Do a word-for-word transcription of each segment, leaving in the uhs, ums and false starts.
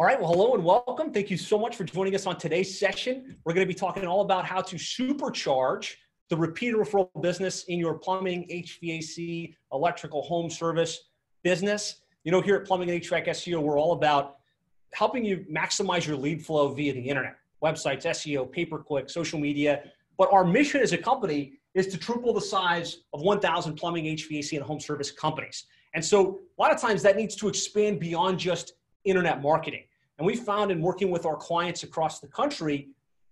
All right, well, hello and welcome. Thank you so much for joining us on today's session. We're going to be talking all about how to supercharge the repeat referral business in your plumbing, H V A C, electrical, home service business. You know, here at Plumbing and H V A C S E O, we're all about helping you maximize your lead flow via the internet, websites, S E O, pay-per-click, social media. But our mission as a company is to triple the size of one thousand plumbing, H V A C, and home service companies. And so a lot of times that needs to expand beyond just internet marketing. And we found in working with our clients across the country,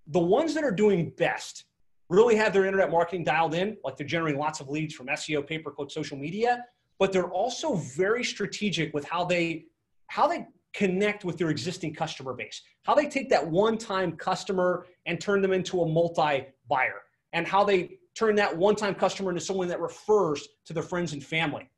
the ones that are doing best really have their internet marketing dialed in, like they're generating lots of leads from S E O, pay-per-click, social media, but they're also very strategic with how they, how they connect with their existing customer base, how they take that one-time customer and turn them into a multi-buyer, and how they turn that one-time customer into someone that refers to their friends and family.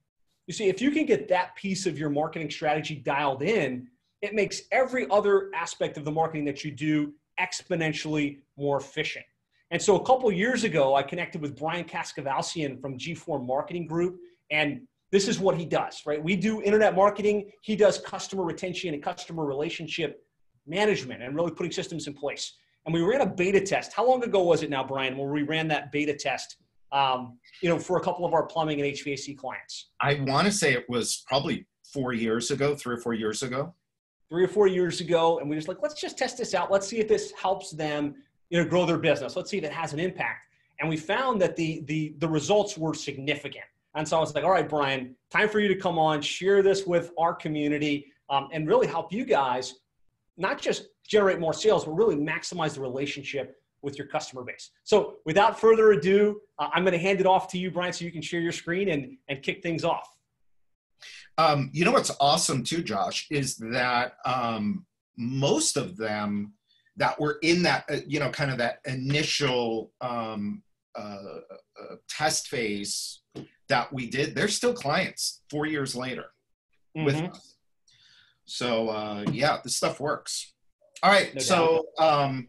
You see, if you can get that piece of your marketing strategy dialed in, it makes every other aspect of the marketing that you do exponentially more efficient. And so a couple years ago, I connected with Brian Cascavalsian from G four Marketing Group, and this is what he does, right? We do internet marketing. He does customer retention and customer relationship management and really putting systems in place. And we ran a beta test. How long ago was it now, Brian, when we ran that beta test, um, you know, for a couple of our plumbing and H V A C clients? I want to say it was probably four years ago, three or four years ago. Three or four years ago. And we were just like, let's just test this out. Let's see if this helps them, you know, grow their business. Let's see if it has an impact. And we found that the, the, the results were significant. And so I was like, all right, Brian, time for you to come on, share this with our community, um, and really help you guys not just generate more sales, but really maximize the relationship with your customer base. So without further ado, uh, I'm going to hand it off to you, Brian, so you can share your screen and, and kick things off. Um, you know, what's awesome too, Josh, is that um, most of them that were in that, uh, you know, kind of that initial um, uh, uh, test phase that we did, they're still clients four years later mm-hmm. with us. So uh, yeah, this stuff works. All right. No so um,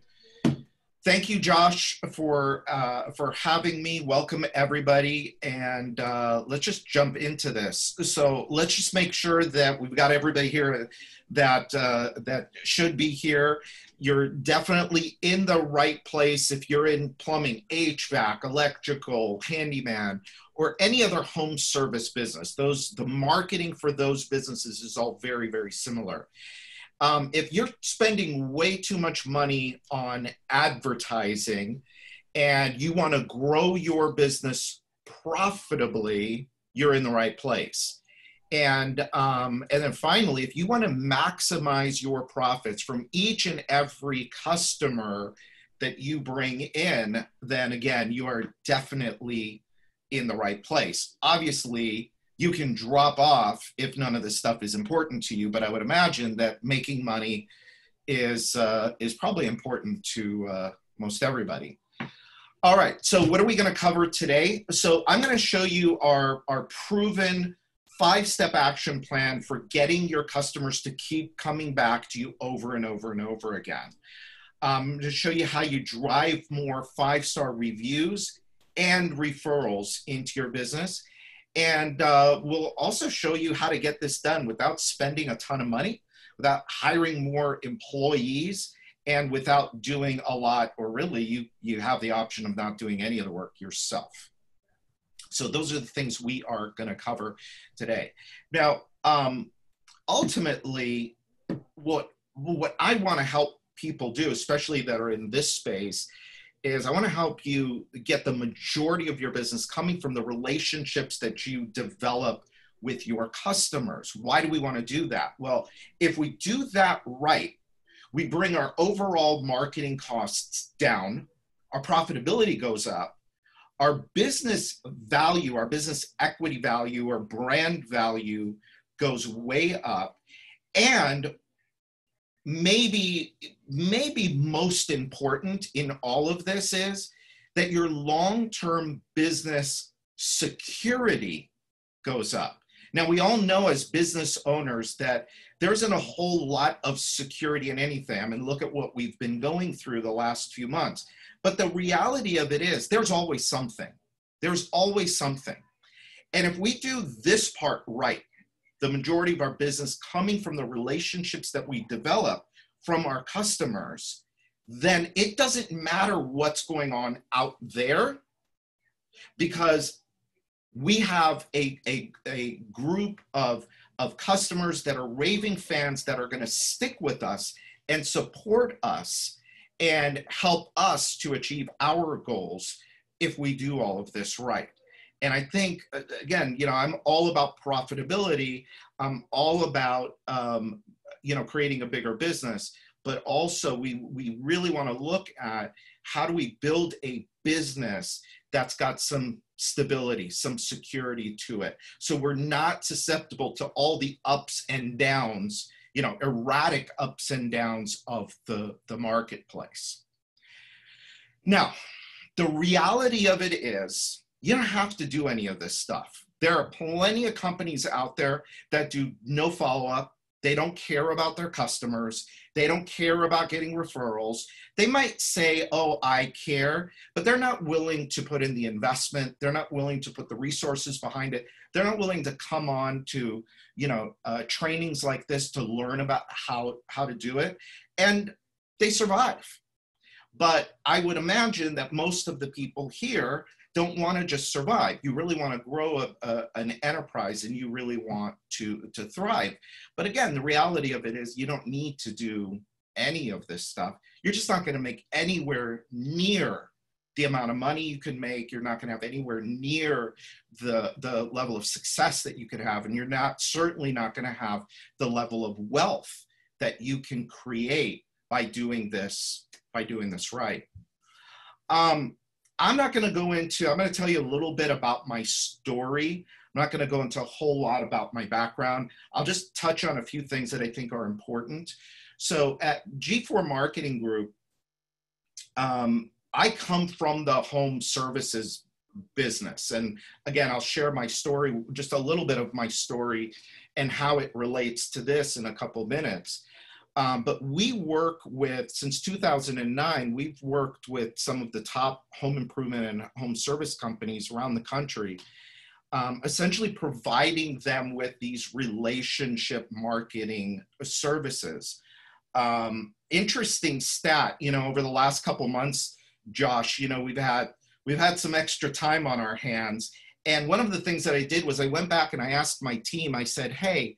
thank you, Josh, for, uh, for having me. Welcome everybody. And uh, let's just jump into this. So let's just make sure that we've got everybody here that, uh, that should be here. You're definitely in the right place if you're in plumbing, H V A C, electrical, handyman, or any other home service business. Those, the marketing for those businesses is all very, very similar. Um, if you're spending way too much money on advertising and you want to grow your business profitably, you're in the right place. And, um, and then finally, if you want to maximize your profits from each and every customer that you bring in, then again, you are definitely in the right place. Obviously, you can drop off if none of this stuff is important to you, but I would imagine that making money is, uh, is probably important to uh, most everybody. All right, so what are we going to cover today? So I'm going to show you our, our proven five-step action plan for getting your customers to keep coming back to you over and over and over again. Um, I'm going to show you how you drive more five-star reviews and referrals into your business. And uh, we'll also show you how to get this done without spending a ton of money, without hiring more employees, and without doing a lot, or really you, you have the option of not doing any of the work yourself. So those are the things we are going to cover today. Now, um, ultimately, what, what I want to help people do, especially that are in this space, is I want to help you get the majority of your business coming from the relationships that you develop with your customers. Why do we want to do that? Well, if we do that right, we bring our overall marketing costs down, our profitability goes up, our business value, our business equity value or brand value goes way up. And maybe, maybe most important in all of this is that your long-term business security goes up. Now, we all know as business owners that there isn't a whole lot of security in anything. I mean, look at what we've been going through the last few months. But the reality of it is there's always something. There's always something. And if we do this part right, the majority of our business coming from the relationships that we develop from our customers, then it doesn't matter what's going on out there, because we have a, a, a group of, of customers that are raving fans that are going to stick with us and support us and help us to achieve our goals if we do all of this right. And I think, again, you know, I'm all about profitability. I'm all about, um, you know, creating a bigger business, but also we, we really want to look at how do we build a business that's got some stability, some security to it. So we're not susceptible to all the ups and downs, you know, erratic ups and downs of the, the marketplace. Now, the reality of it is, you don't have to do any of this stuff. There are plenty of companies out there that do no follow-up. They don't care about their customers. They don't care about getting referrals. They might say, oh, I care, but they're not willing to put in the investment. They're not willing to put the resources behind it. They're not willing to come on to, you know, uh, trainings like this to learn about how, how to do it. And they survive. But I would imagine that most of the people here don't want to just survive. You really want to grow a, a, an enterprise, and you really want to, to thrive. But again, the reality of it is you don't need to do any of this stuff. You're just not going to make anywhere near the amount of money you can make. You're not going to have anywhere near the, the level of success that you could have. And you're not certainly not going to have the level of wealth that you can create by doing this, by doing this right. Um, I'm not going to go into, I'm going to tell you a little bit about my story. I'm not going to go into a whole lot about my background. I'll just touch on a few things that I think are important. So at G four Marketing Group, um, I come from the home services business. And again, I'll share my story, just a little bit of my story and how it relates to this in a couple minutes. Um, but we work with, since two thousand nine, we've worked with some of the top home improvement and home service companies around the country, um, essentially providing them with these relationship marketing services. Um, interesting stat, you know, over the last couple months, Josh, you know, we've had, we've had some extra time on our hands. And one of the things that I did was I went back and I asked my team, I said, hey,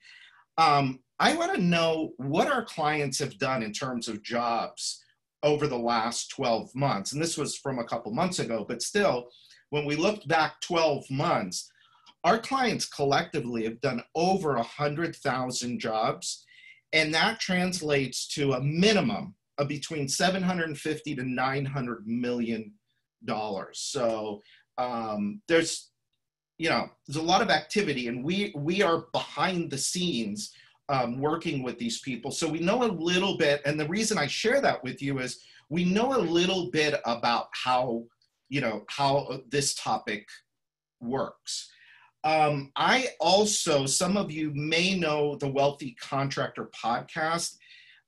um, I want to know what our clients have done in terms of jobs over the last twelve months. And this was from a couple months ago, but still, when we looked back twelve months, our clients collectively have done over one hundred thousand jobs. And that translates to a minimum of between seven hundred fifty to nine hundred million dollars. So um, there's, you know, there's a lot of activity, and we, we are behind the scenes Um, working with these people. So we know a little bit, and the reason I share that with you is we know a little bit about how, you know, how this topic works. Um, I also, some of you may know the Wealthy Contractor Podcast.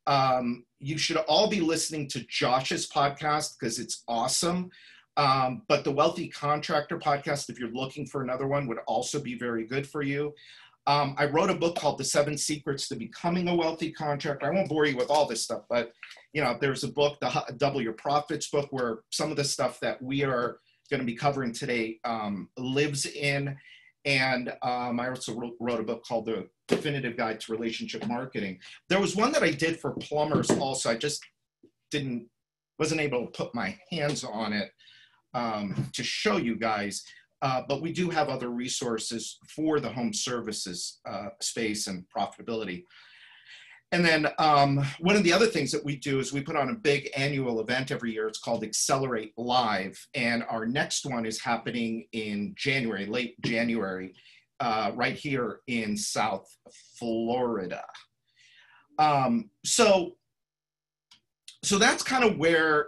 Um, you should all be listening to Josh's podcast because it's awesome. Um, but the Wealthy Contractor Podcast, if you're looking for another one, would also be very good for you. Um, I wrote a book called The Seven Secrets to Becoming a Wealthy Contractor. I won't bore you with all this stuff, but, you know, there's a book, the Double Your Profits book, where some of the stuff that we are going to be covering today um, lives in. And um, I also wrote, wrote a book called The Definitive Guide to Relationship Marketing. There was one that I did for plumbers also. I just didn't, wasn't able to put my hands on it um, to show you guys. Uh, but we do have other resources for the home services uh, space and profitability. And then um, one of the other things that we do is we put on a big annual event every year. It's called Accelerate Live. And our next one is happening in January, late January, uh, right here in South Florida. Um, so, so that's kind of where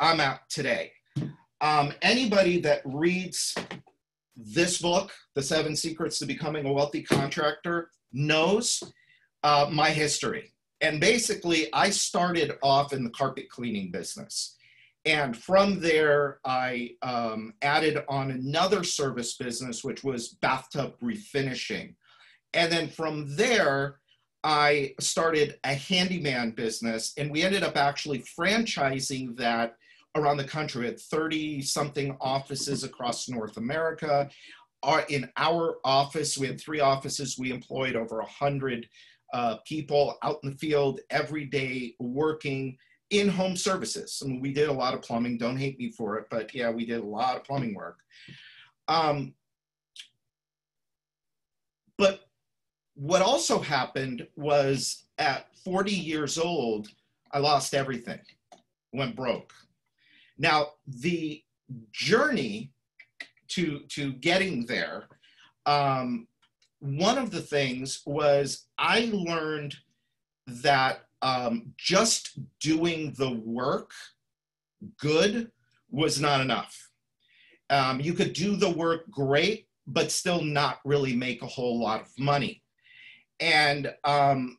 I'm at today. Um, anybody that reads this book, The Seven Secrets to Becoming a Wealthy Contractor, knows uh, my history. And basically, I started off in the carpet cleaning business. And from there, I um, added on another service business, which was bathtub refinishing. And then from there, I started a handyman business, and we ended up actually franchising that around the country. We had thirty something offices across North America. Our, in our office, we had three offices. We employed over one hundred uh, people out in the field every day working in home services. And we did a lot of plumbing. Don't hate me for it, but yeah, we did a lot of plumbing work. Um, but what also happened was at forty years old, I lost everything, went broke. Now, the journey to, to getting there, um, one of the things was I learned that um, just doing the work good was not enough. Um, you could do the work great, but still not really make a whole lot of money. And um,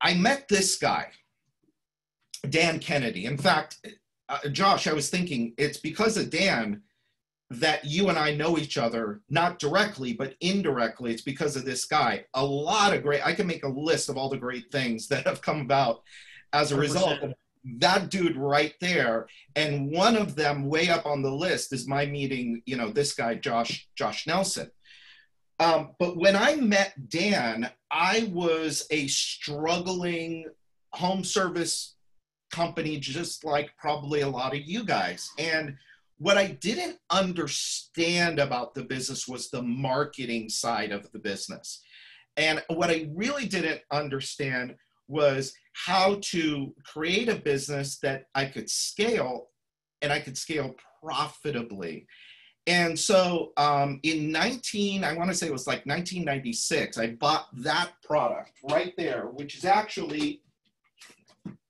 I met this guy, Dan Kennedy. In fact, uh, Josh, I was thinking it's because of Dan that you and I know each other, not directly, but indirectly. It's because of this guy. A lot of great, I can make a list of all the great things that have come about as a result of that dude right there. And one of them way up on the list is my meeting, you know, this guy, Josh, Josh Nelson. Um, but when I met Dan, I was a struggling home service company, just like probably a lot of you guys. And what I didn't understand about the business was the marketing side of the business. And what I really didn't understand was how to create a business that I could scale, and I could scale profitably. And so um, in nineteen, I want to say it was like nineteen ninety-six, I bought that product right there, which is actually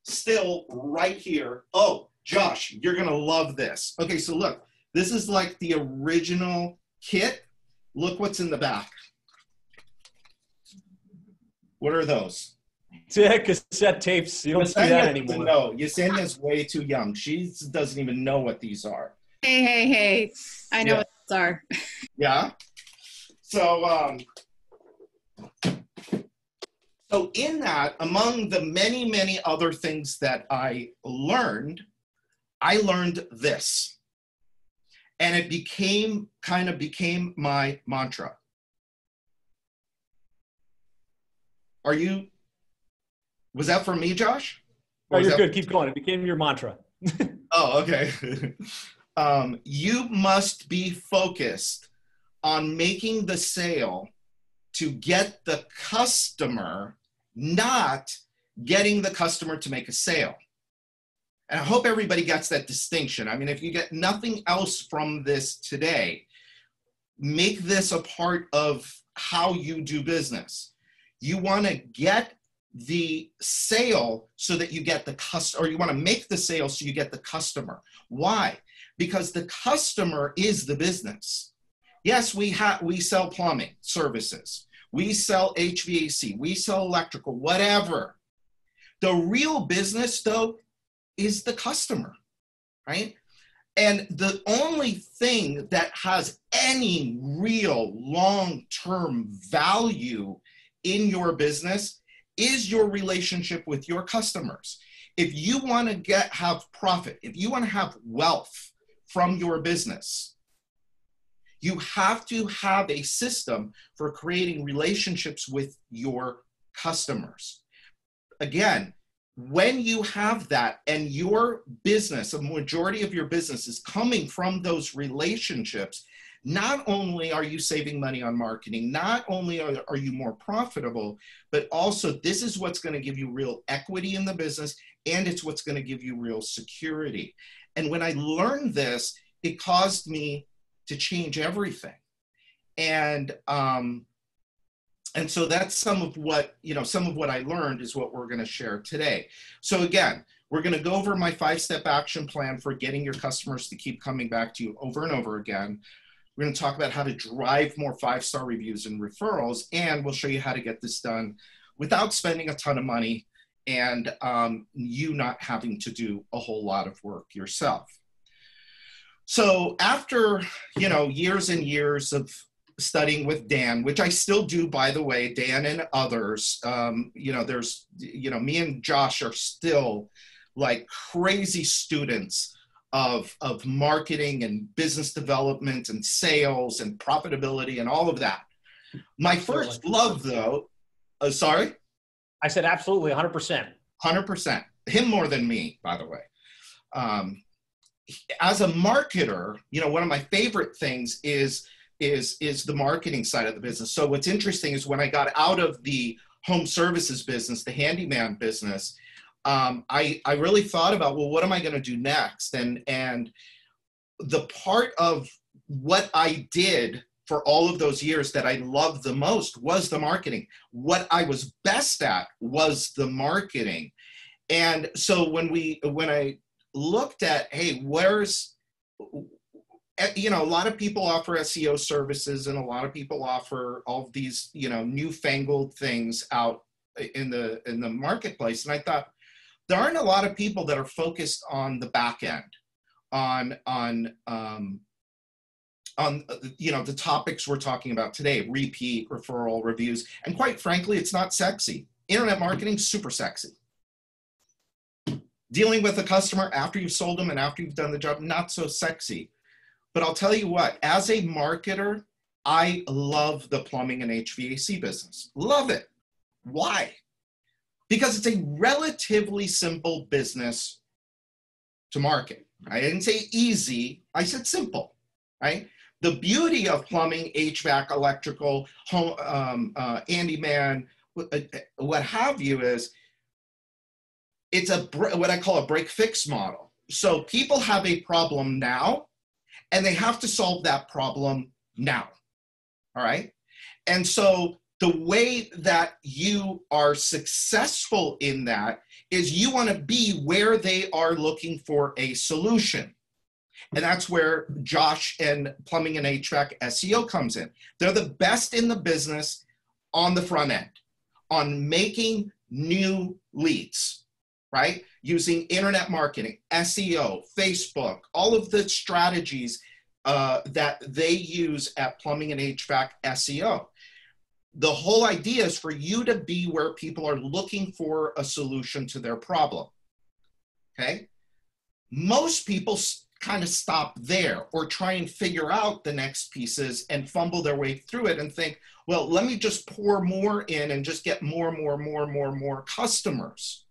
still right here. Oh, Josh, you're going to love this. Okay, so look, this is like the original kit. Look what's in the back. What are those? Yeah, cassette tapes. You don't Yesenia see that anymore. No, Yesenia's way too young. She doesn't even know what these are. Hey, hey, hey. I know yeah. what these are. Yeah. So, um, so in that, among the many, many other things that I learned, I learned this. And it became, kind of became my mantra. Are you... Was that for me, Josh? Or oh, you're good. Keep going. It became your mantra. Oh, okay. um, you must be focused on making the sale to get the customer, not getting the customer to make a sale. And I hope everybody gets that distinction. I mean, if you get nothing else from this today, make this a part of how you do business. You want to get the sale so that you get the customer, or you want to make the sale so you get the customer. Why? Because the customer is the business. Yes, we have, we sell plumbing services, we sell H V A C, we sell electrical, whatever. The real business though is the customer, right? And the only thing that has any real long-term value in your business is your relationship with your customers. If you want to get have profit, if you want to have wealth from your business, you have to have a system for creating relationships with your customers. Again, when you have that and your business, a majority of your business is coming from those relationships, not only are you saving money on marketing, not only are, are you more profitable, but also this is what's going to give you real equity in the business, and it's what's going to give you real security. And when I learned this, it caused me to change everything. And, um, and so that's some of what, you know, some of what I learned is what we're going to share today. So again, we're going to go over my five-step action plan for getting your customers to keep coming back to you over and over again. We're going to talk about how to drive more five-star reviews and referrals, and we'll show you how to get this done without spending a ton of money and um, you not having to do a whole lot of work yourself. So after, you know, years and years of studying with Dan, which I still do, by the way, Dan and others. Um, you know, there's, you know, me and Josh are still like crazy students of, of marketing and business development and sales and profitability and all of that. My first love, though, uh, sorry? I said absolutely, one hundred percent. one hundred percent. Him more than me, by the way. Um, as a marketer, you know, one of my favorite things is, is, is the marketing side of the business. So what's interesting is when I got out of the home services business, the handyman business, um, I, I really thought about, well, what am I going to do next? And, and the part of what I did for all of those years that I loved the most was the marketing. What I was best at was the marketing. And so when we, when I looked at, hey, where's, you know, a lot of people offer S E O services and a lot of people offer all of these, you know, newfangled things out in the, in the marketplace. And I thought, there aren't a lot of people that are focused on the back end, on, on, um, on, you know, the topics we're talking about today, repeat, referral, reviews. And quite frankly, it's not sexy. Internet marketing, super sexy. Dealing with a customer after you've sold them and after you've done the job, not so sexy. But I'll tell you what, as a marketer, I love the plumbing and H V A C business. Love it. Why? Because it's a relatively simple business to market. I didn't say easy. I said simple, right? The beauty of plumbing, H V A C, electrical, home, um, uh, handyman, what have you, is it's a what I call a break-fix model. So people have a problem now, and they have to solve that problem now, all right? And so the way that you are successful in that is you want to be where they are looking for a solution. And that's where Josh and Plumbing and H V A C S E O comes in. They're the best in the business on the front end, on making new leads, right? Using internet marketing, S E O, Facebook, all of the strategies uh, that they use at Plumbing and H V A C S E O. The whole idea is for you to be where people are looking for a solution to their problem, okay? Most people kind of stop there or try and figure out the next pieces and fumble their way through it and think, well, let me just pour more in and just get more, more, more, more, more customers.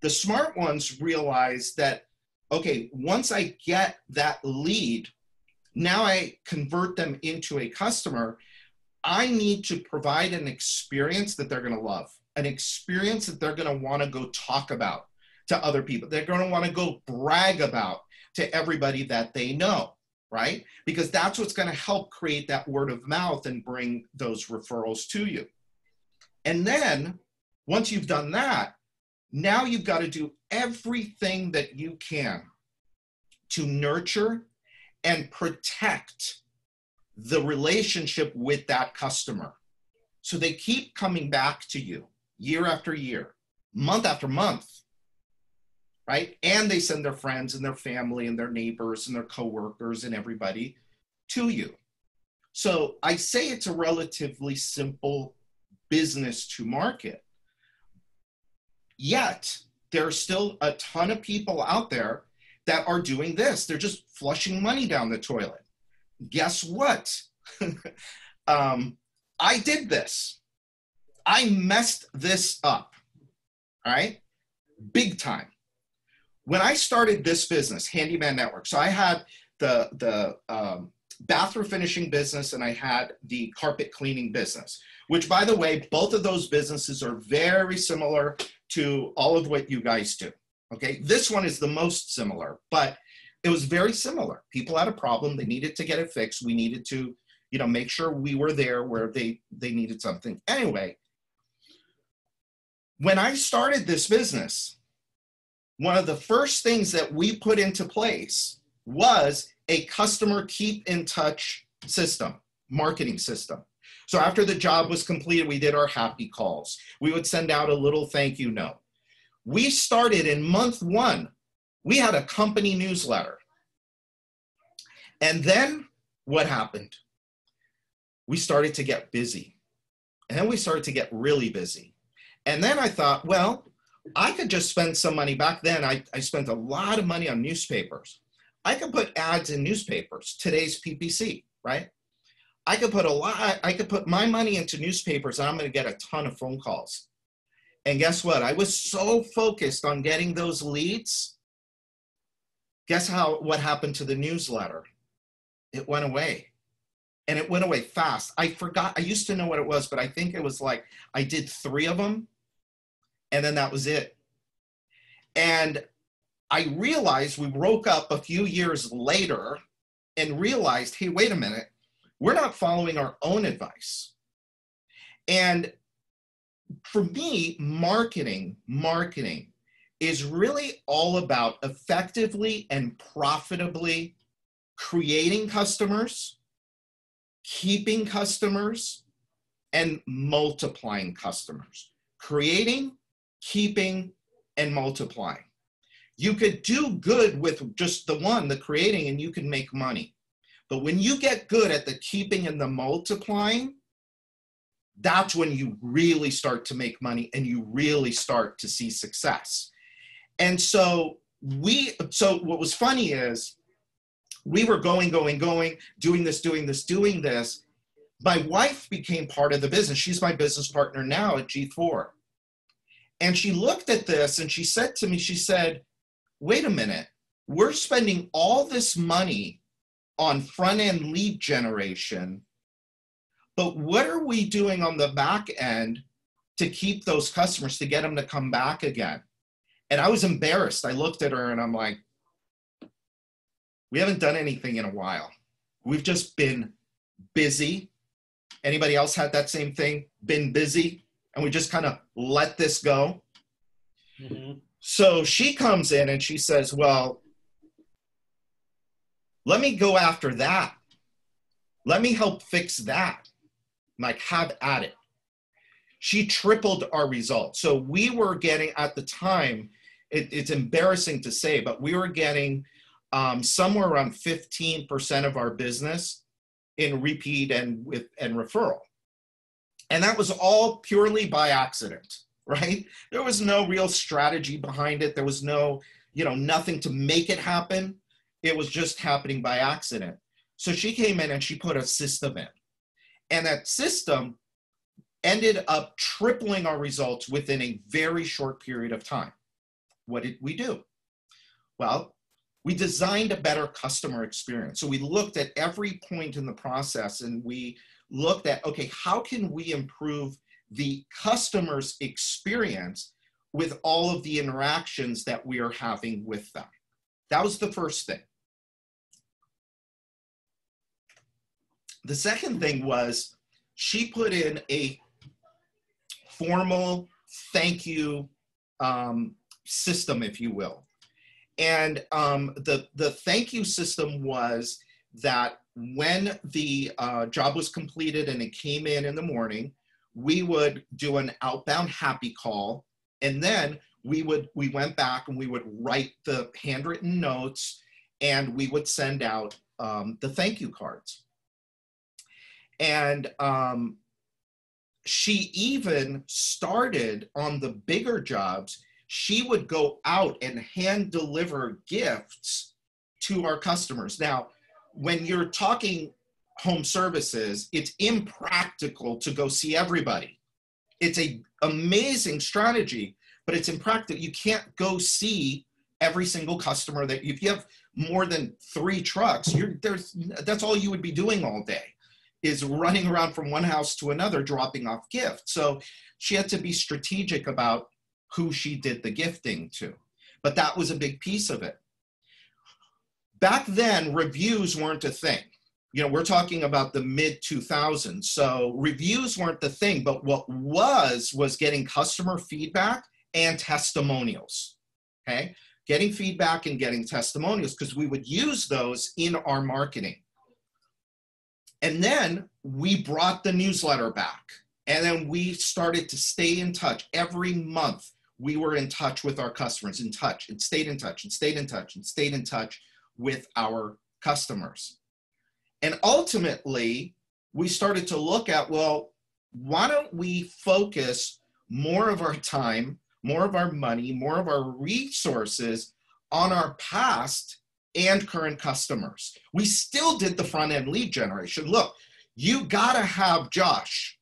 The smart ones realize that, okay, once I get that lead, now I convert them into a customer. I need to provide an experience that they're going to love, an experience that they're going to want to go talk about to other people. They're going to want to go brag about to everybody that they know, right? Because that's what's going to help create that word of mouth and bring those referrals to you. And then once you've done that, now you've got to do everything that you can to nurture and protect the relationship with that customer. So they keep coming back to you year after year, month after month, right? And they send their friends and their family and their neighbors and their coworkers and everybody to you. So I say it's a relatively simple business to market. Yet, there's still a ton of people out there that are doing this. They're just flushing money down the toilet. Guess what? um, I did this. I messed this up, all right? Big time. When I started this business, Handyman Network, so I had the, the um, bathroom finishing business and I had the carpet cleaning business, which, by the way, both of those businesses are very similar to all of what you guys do, okay? This one is the most similar, but it was very similar. People had a problem, they needed to get it fixed. We needed to, you know, make sure we were there where they, they needed something. Anyway, when I started this business, one of the first things that we put into place was a customer keep in touch system, marketing system. So after the job was completed, we did our happy calls. We would send out a little thank you note. We started in month one, we had a company newsletter. And then what happened? we started to get busy. And then we started to get really busy. And then I thought, well, I could just spend some money. Back then, I, I spent a lot of money on newspapers. I could put ads in newspapers, today's P P C, right? I could put a lot, I could put my money into newspapers and I'm gonna get a ton of phone calls. And guess what? I was so focused on getting those leads. Guess how, what happened to the newsletter? It went away. And it went away fast. I forgot, I used to know what it was, but I think it was like, I did three of them and then that was it. And I realized, we broke up a few years later and realized, hey, wait a minute, we're not following our own advice. And for me, marketing, marketing is really all about effectively and profitably creating customers, keeping customers, and multiplying customers. Creating, keeping, and multiplying. You could do good with just the one, the creating, and you can make money. But when you get good at the keeping and the multiplying, that's when you really start to make money and you really start to see success. And so we, so what was funny is we were going, going, going, doing this, doing this, doing this. My wife became part of the business. She's my business partner now at G four. And she looked at this and she said to me, she said, wait a minute, we're spending all this money on front-end lead generation, but what are we doing on the back end to keep those customers, to get them to come back again? And I was embarrassed. I looked at her and I'm like, we haven't done anything in a while. We've just been busy. Anybody else had that same thing? Been busy? And we just kind of let this go. Mm-hmm. So she comes in and she says, well, let me go after that. Let me help fix that. Like, have at it. She tripled our results. So we were getting, at the time, it, it's embarrassing to say, but we were getting um, somewhere around fifteen percent of our business in repeat and, with, and referral. And that was all purely by accident, right? There was no real strategy behind it. There was no, you know, nothing to make it happen. It was just happening by accident. So she came in and she put a system in. And that system ended up tripling our results within a very short period of time. What did we do? Well, we designed a better customer experience. So we looked at every point in the process and we looked at, okay, how can we improve the customer's experience with all of the interactions that we are having with them? That was the first thing. The second thing was she put in a formal thank you um, system, if you will. And um, the, the thank you system was that when the uh, job was completed and it came in in the morning, we would do an outbound happy call. And then we would, we went back and we would write the handwritten notes and we would send out um, the thank you cards. And um, she even started on the bigger jobs. She would go out and hand deliver gifts to our customers. Now, when you're talking home services, it's impractical to go see everybody. It's an amazing strategy, but it's impractical. You can't go see every single customer. That if you have more than three trucks, you're, there's, that's all you would be doing all day, is running around from one house to another, dropping off gifts. So she had to be strategic about who she did the gifting to. But that was a big piece of it. Back then, reviews weren't a thing. You know, we're talking about the mid two thousands. So reviews weren't the thing, but what was, was getting customer feedback and testimonials, okay? Getting feedback and getting testimonials, because we would use those in our marketing. And then we brought the newsletter back, and then we started to stay in touch. Every month we were in touch with our customers, in touch, and stayed in touch, and stayed in touch, and stayed in touch with our customers. And ultimately, we started to look at, well, why don't we focus more of our time, more of our money, more of our resources on our past and current customers? We still did the front end lead generation. Look, you gotta have Josh,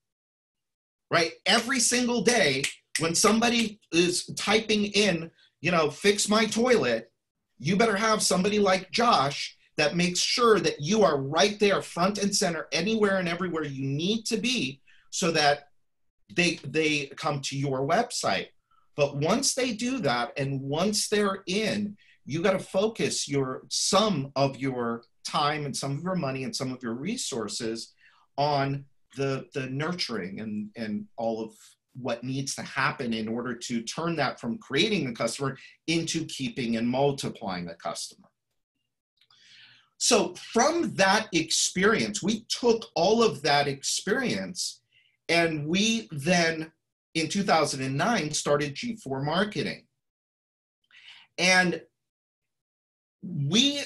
right? Every single day when somebody is typing in, you know, fix my toilet, you better have somebody like Josh that makes sure that you are right there front and center anywhere and everywhere you need to be so that they, they come to your website. But once they do that and once they're in, you got to focus your some of your time and some of your money and some of your resources on the, the nurturing and, and all of what needs to happen in order to turn that from creating a customer into keeping and multiplying a customer. So from that experience, we took all of that experience and we then, in two thousand nine, started G four Marketing. And we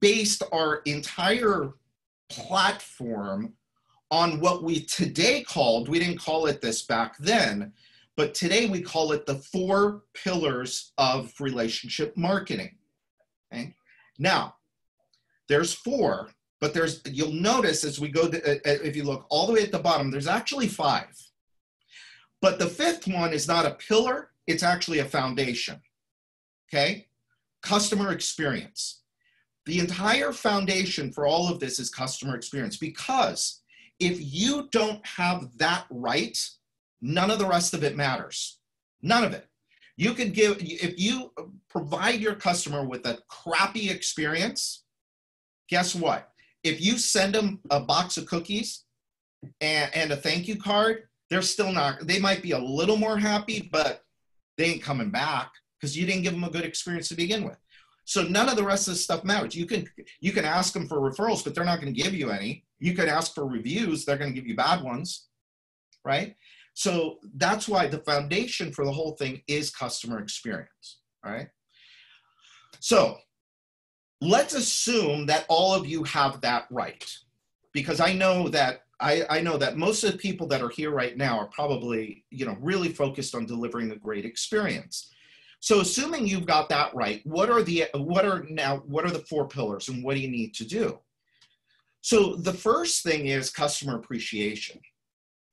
based our entire platform on what we today called, we didn't call it this back then, but today we call it the four pillars of relationship marketing. Okay? Now, there's four, but there's, you'll notice as we go, to, if you look all the way at the bottom, there's actually five. But the fifth one is not a pillar, it's actually a foundation, okay? Customer experience. The entire foundation for all of this is customer experience, because if you don't have that right, none of the rest of it matters. None of it. You could give, if you provide your customer with a crappy experience, guess what? If you send them a box of cookies and, and a thank you card, they're still not, they might be a little more happy, but they ain't coming back because you didn't give them a good experience to begin with. So none of the rest of this stuff matters. You can, you can ask them for referrals, but they're not going to give you any. You can ask for reviews. They're going to give you bad ones, right? So that's why the foundation for the whole thing is customer experience, right? So let's assume that all of you have that right, because I know that I, I know that most of the people that are here right now are probably, you know, really focused on delivering a great experience. So assuming you've got that right, what are the, what are now, what are the four pillars and what do you need to do? So the first thing is customer appreciation,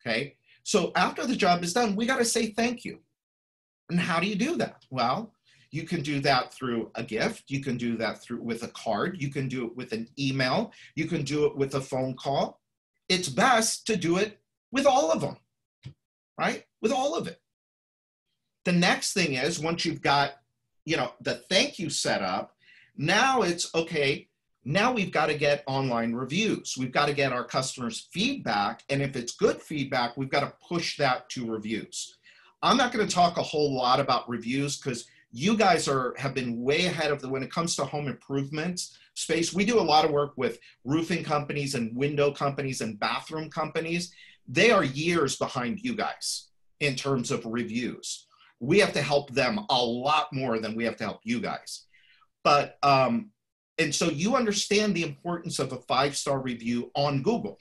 okay? So after the job is done, we got to say thank you. And how do you do that? Well, you can do that through a gift. You can do that through with a card. You can do it with an email. You can do it with a phone call. It's best to do it with all of them, right? With all of it. The next thing is, once you've got, you know, the thank you set up, now it's, okay, now we've got to get online reviews. We've got to get our customers' feedback. And if it's good feedback, we've got to push that to reviews. I'm not going to talk a whole lot about reviews because you guys are, have been way ahead of the, when it comes to home improvements space. We do a lot of work with roofing companies and window companies and bathroom companies. They are years behind you guys in terms of reviews. We have to help them a lot more than we have to help you guys. But, um, and so you understand the importance of a five-star review on Google,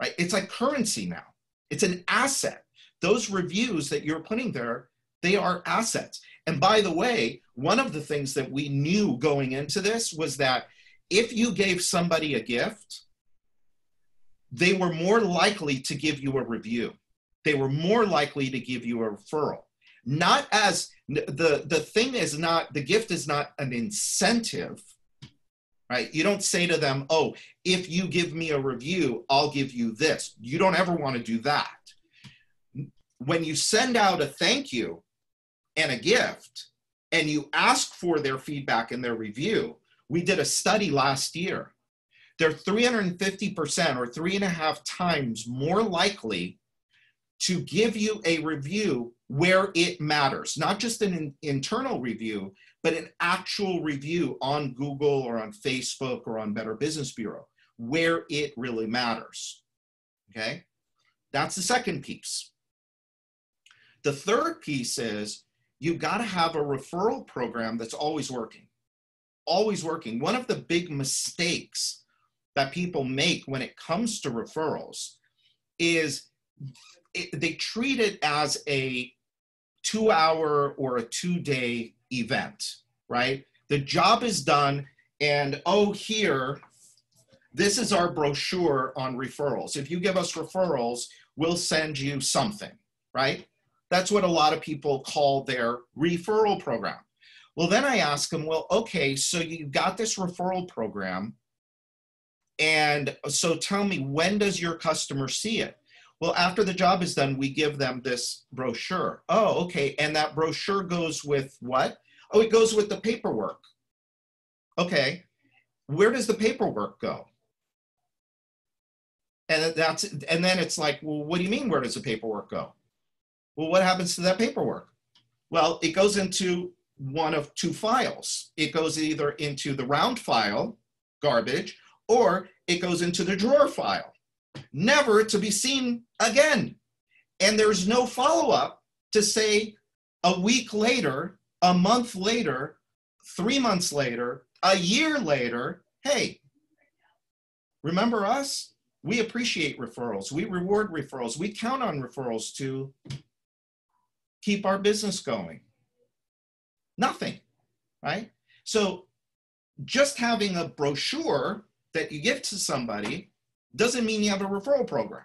right? It's like currency now. It's an asset. Those reviews that you're putting there, they are assets. And by the way, one of the things that we knew going into this was that if you gave somebody a gift, they were more likely to give you a review. They were more likely to give you a referral. Not as, the, the thing is not, the gift is not an incentive, right? You don't say to them, oh, if you give me a review, I'll give you this. You don't ever want to do that. When you send out a thank you and a gift and you ask for their feedback and their review, we did a study last year. They're three hundred fifty percent or three and a half times more likely to give you a review where it matters, not just an in, internal review, but an actual review on Google or on Facebook or on Better Business Bureau, where it really matters, okay? That's the second piece. The third piece is you've got to have a referral program that's always working, always working. One of the big mistakes that people make when it comes to referrals is it, they treat it as a two-hour or a two-day event, right? The job is done, and oh, here, this is our brochure on referrals. If you give us referrals, we'll send you something, right? That's what a lot of people call their referral program. Well, then I ask them, well, okay, so you've got this referral program, and so tell me, when does your customer see it? Well, after the job is done, we give them this brochure. Oh, okay, and that brochure goes with what? Oh, it goes with the paperwork. Okay, where does the paperwork go? And that's, and then it's like, well, what do you mean, where does the paperwork go? Well, what happens to that paperwork? Well, it goes into one of two files. It goes either into the round file, garbage, or it goes into the drawer file, never to be seen again. And there's no follow-up to say a week later, a month later, three months later, a year later, hey, remember us? We appreciate referrals. We reward referrals. We count on referrals to keep our business going. Nothing, right? So just having a brochure that you give to somebody doesn't mean you have a referral program,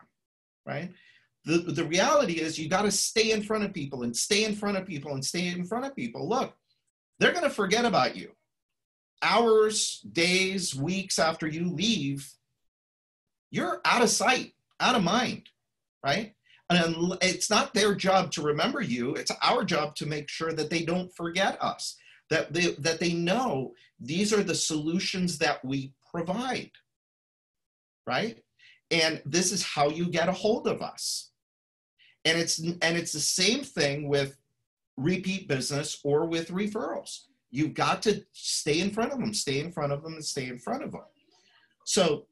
right? The, the reality is you got to stay in front of people and stay in front of people and stay in front of people. Look, they're going to forget about you. Hours, days, weeks after you leave, you're out of sight, out of mind, right? And it's not their job to remember you. It's our job to make sure that they don't forget us, that they, that they know these are the solutions that we provide, right? And this is how you get a hold of us. And it's, and it's the same thing with repeat business or with referrals. You've got to stay in front of them, stay in front of them, and stay in front of them. So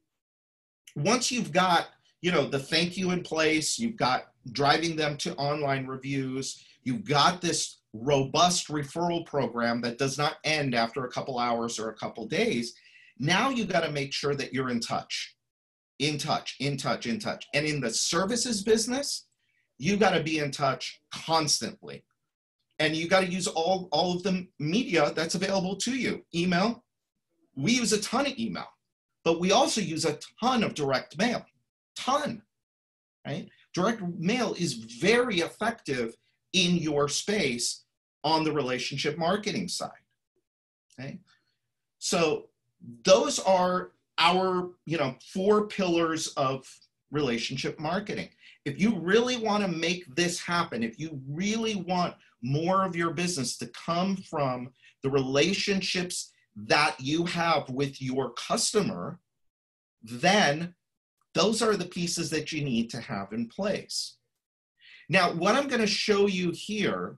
once you've got, you know, the thank you in place, you've got driving them to online reviews, you've got this robust referral program that does not end after a couple hours or a couple days. Now you've got to make sure that you're in touch, in touch, in touch, in touch. And in the services business, you've got to be in touch constantly. And you've got to use all, all of the media that's available to you. Email, we use a ton of email, but we also use a ton of direct mail. Ton, right? Direct mail is very effective in your space on the relationship marketing side, okay? So those are our, you know, four pillars of relationship marketing. If you really want to make this happen, if you really want more of your business to come from the relationships that you have with your customer, then those are the pieces that you need to have in place. Now, what I'm going to show you here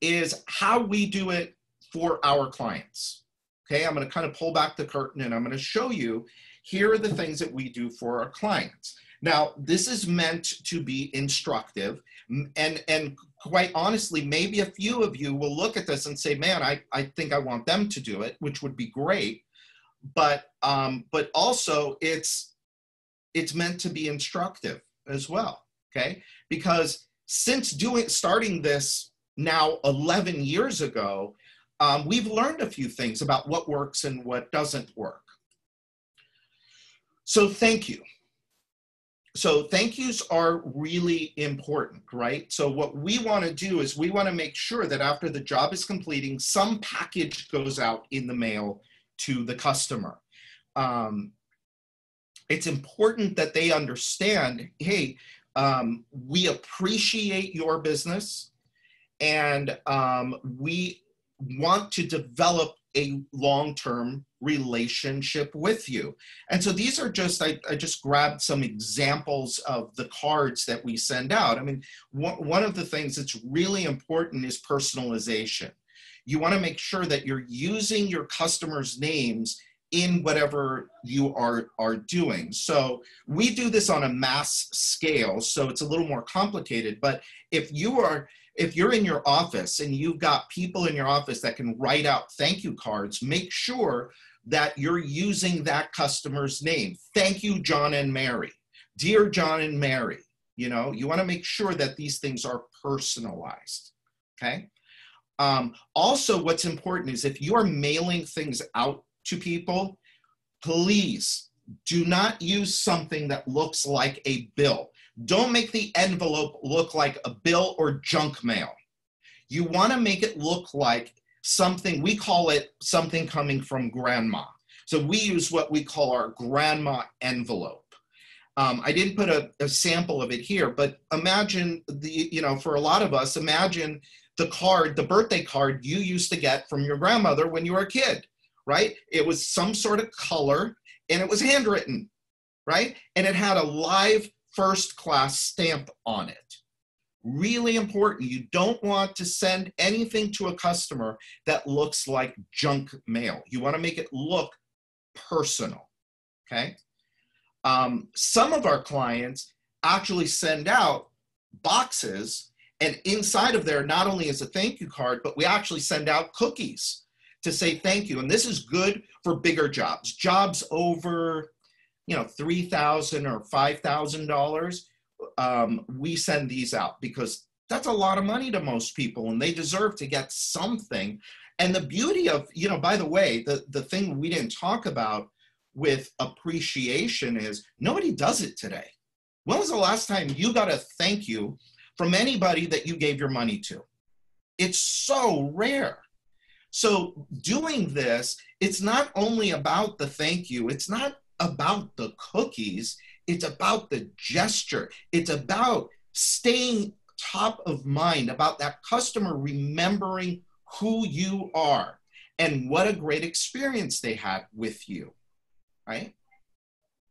is how we do it for our clients. Okay, I'm going to kind of pull back the curtain and I'm going to show you, here are the things that we do for our clients. Now, this is meant to be instructive. And, and quite honestly, maybe a few of you will look at this and say, man, I, I think I want them to do it, which would be great. But um, but also it's it's meant to be instructive as well, okay? Because since doing starting this now eleven years ago, um, we've learned a few things about what works and what doesn't work. So thank you. So thank yous are really important, right? So what we want to do is we want to make sure that after the job is completing, some package goes out in the mail to the customer. Um, it's important that they understand, hey, um, we appreciate your business and um, we want to develop a long-term relationship with you. And so these are just, I, I just grabbed some examples of the cards that we send out. I mean, one, one of the things that's really important is personalization. You want to make sure that you're using your customers' names in whatever you are, are doing. So we do this on a mass scale, so it's a little more complicated, but if you are, if you're in your office and you've got people in your office that can write out thank you cards, make sure that you're using that customer's name. Thank you, John and Mary. Dear John and Mary, you know, you want to make sure that these things are personalized, okay? Um, also, what's important is if you are mailing things out to people, please do not use something that looks like a bill. Don't make the envelope look like a bill or junk mail. You want to make it look like something, we call it something coming from grandma. So we use what we call our grandma envelope. Um, I didn't put a, a sample of it here, but imagine the, you know, for a lot of us, imagine the card, the birthday card you used to get from your grandmother when you were a kid, right? It was some sort of color and it was handwritten, right? And it had a live first class stamp on it. Really important. You don't want to send anything to a customer that looks like junk mail. You want to make it look personal, okay? Um, some of our clients actually send out boxes, and inside of there, not only is a thank you card, but we actually send out cookies to say thank you. And this is good for bigger jobs, jobs over, you know, three thousand dollars or five thousand dollars. Um, we send these out because that's a lot of money to most people and they deserve to get something. And the beauty of, you know, by the way, the, the thing we didn't talk about with appreciation is nobody does it today. When was the last time you got a thank you from anybody that you gave your money to? It's so rare. So doing this, it's not only about the thank you, it's not about the cookies, it's about the gesture. It's about staying top of mind, about that customer remembering who you are and what a great experience they had with you. Right?